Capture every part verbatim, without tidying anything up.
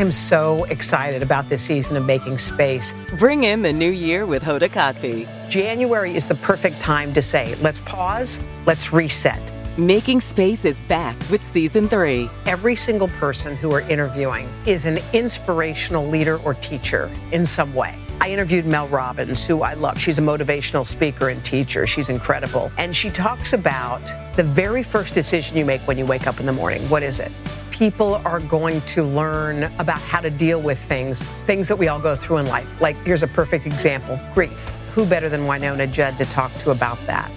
I am so excited about this season of Making Space. Bring in the new year with Hoda Kotb. January is the perfect time to say, let's pause, let's reset. Making Space is back with season three. Every single person who we're interviewing is an inspirational leader or teacher in some way. I interviewed Mel Robbins, who I love. She's a motivational speaker and teacher. She's incredible. And she talks about the very first decision you make when you wake up in the morning. What is it? People are going to learn about how to deal with things, things that we all go through in life. Like, here's a perfect example, grief. Who better than Wynonna Judd to talk to about that?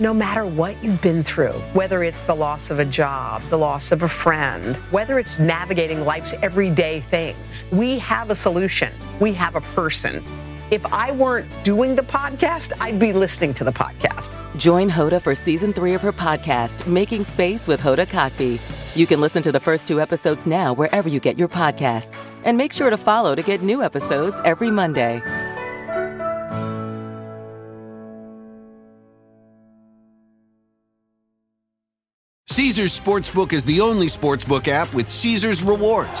No matter what you've been through, whether it's the loss of a job, the loss of a friend, whether it's navigating life's everyday things, we have a solution. We have a person. If I weren't doing the podcast, I'd be listening to the podcast. Join Hoda for season three of her podcast, Making Space with Hoda Kotb. You can listen to the first two episodes now wherever you get your podcasts. And make sure to follow to get new episodes every Monday. Caesars Sportsbook is the only sportsbook app with Caesars Rewards.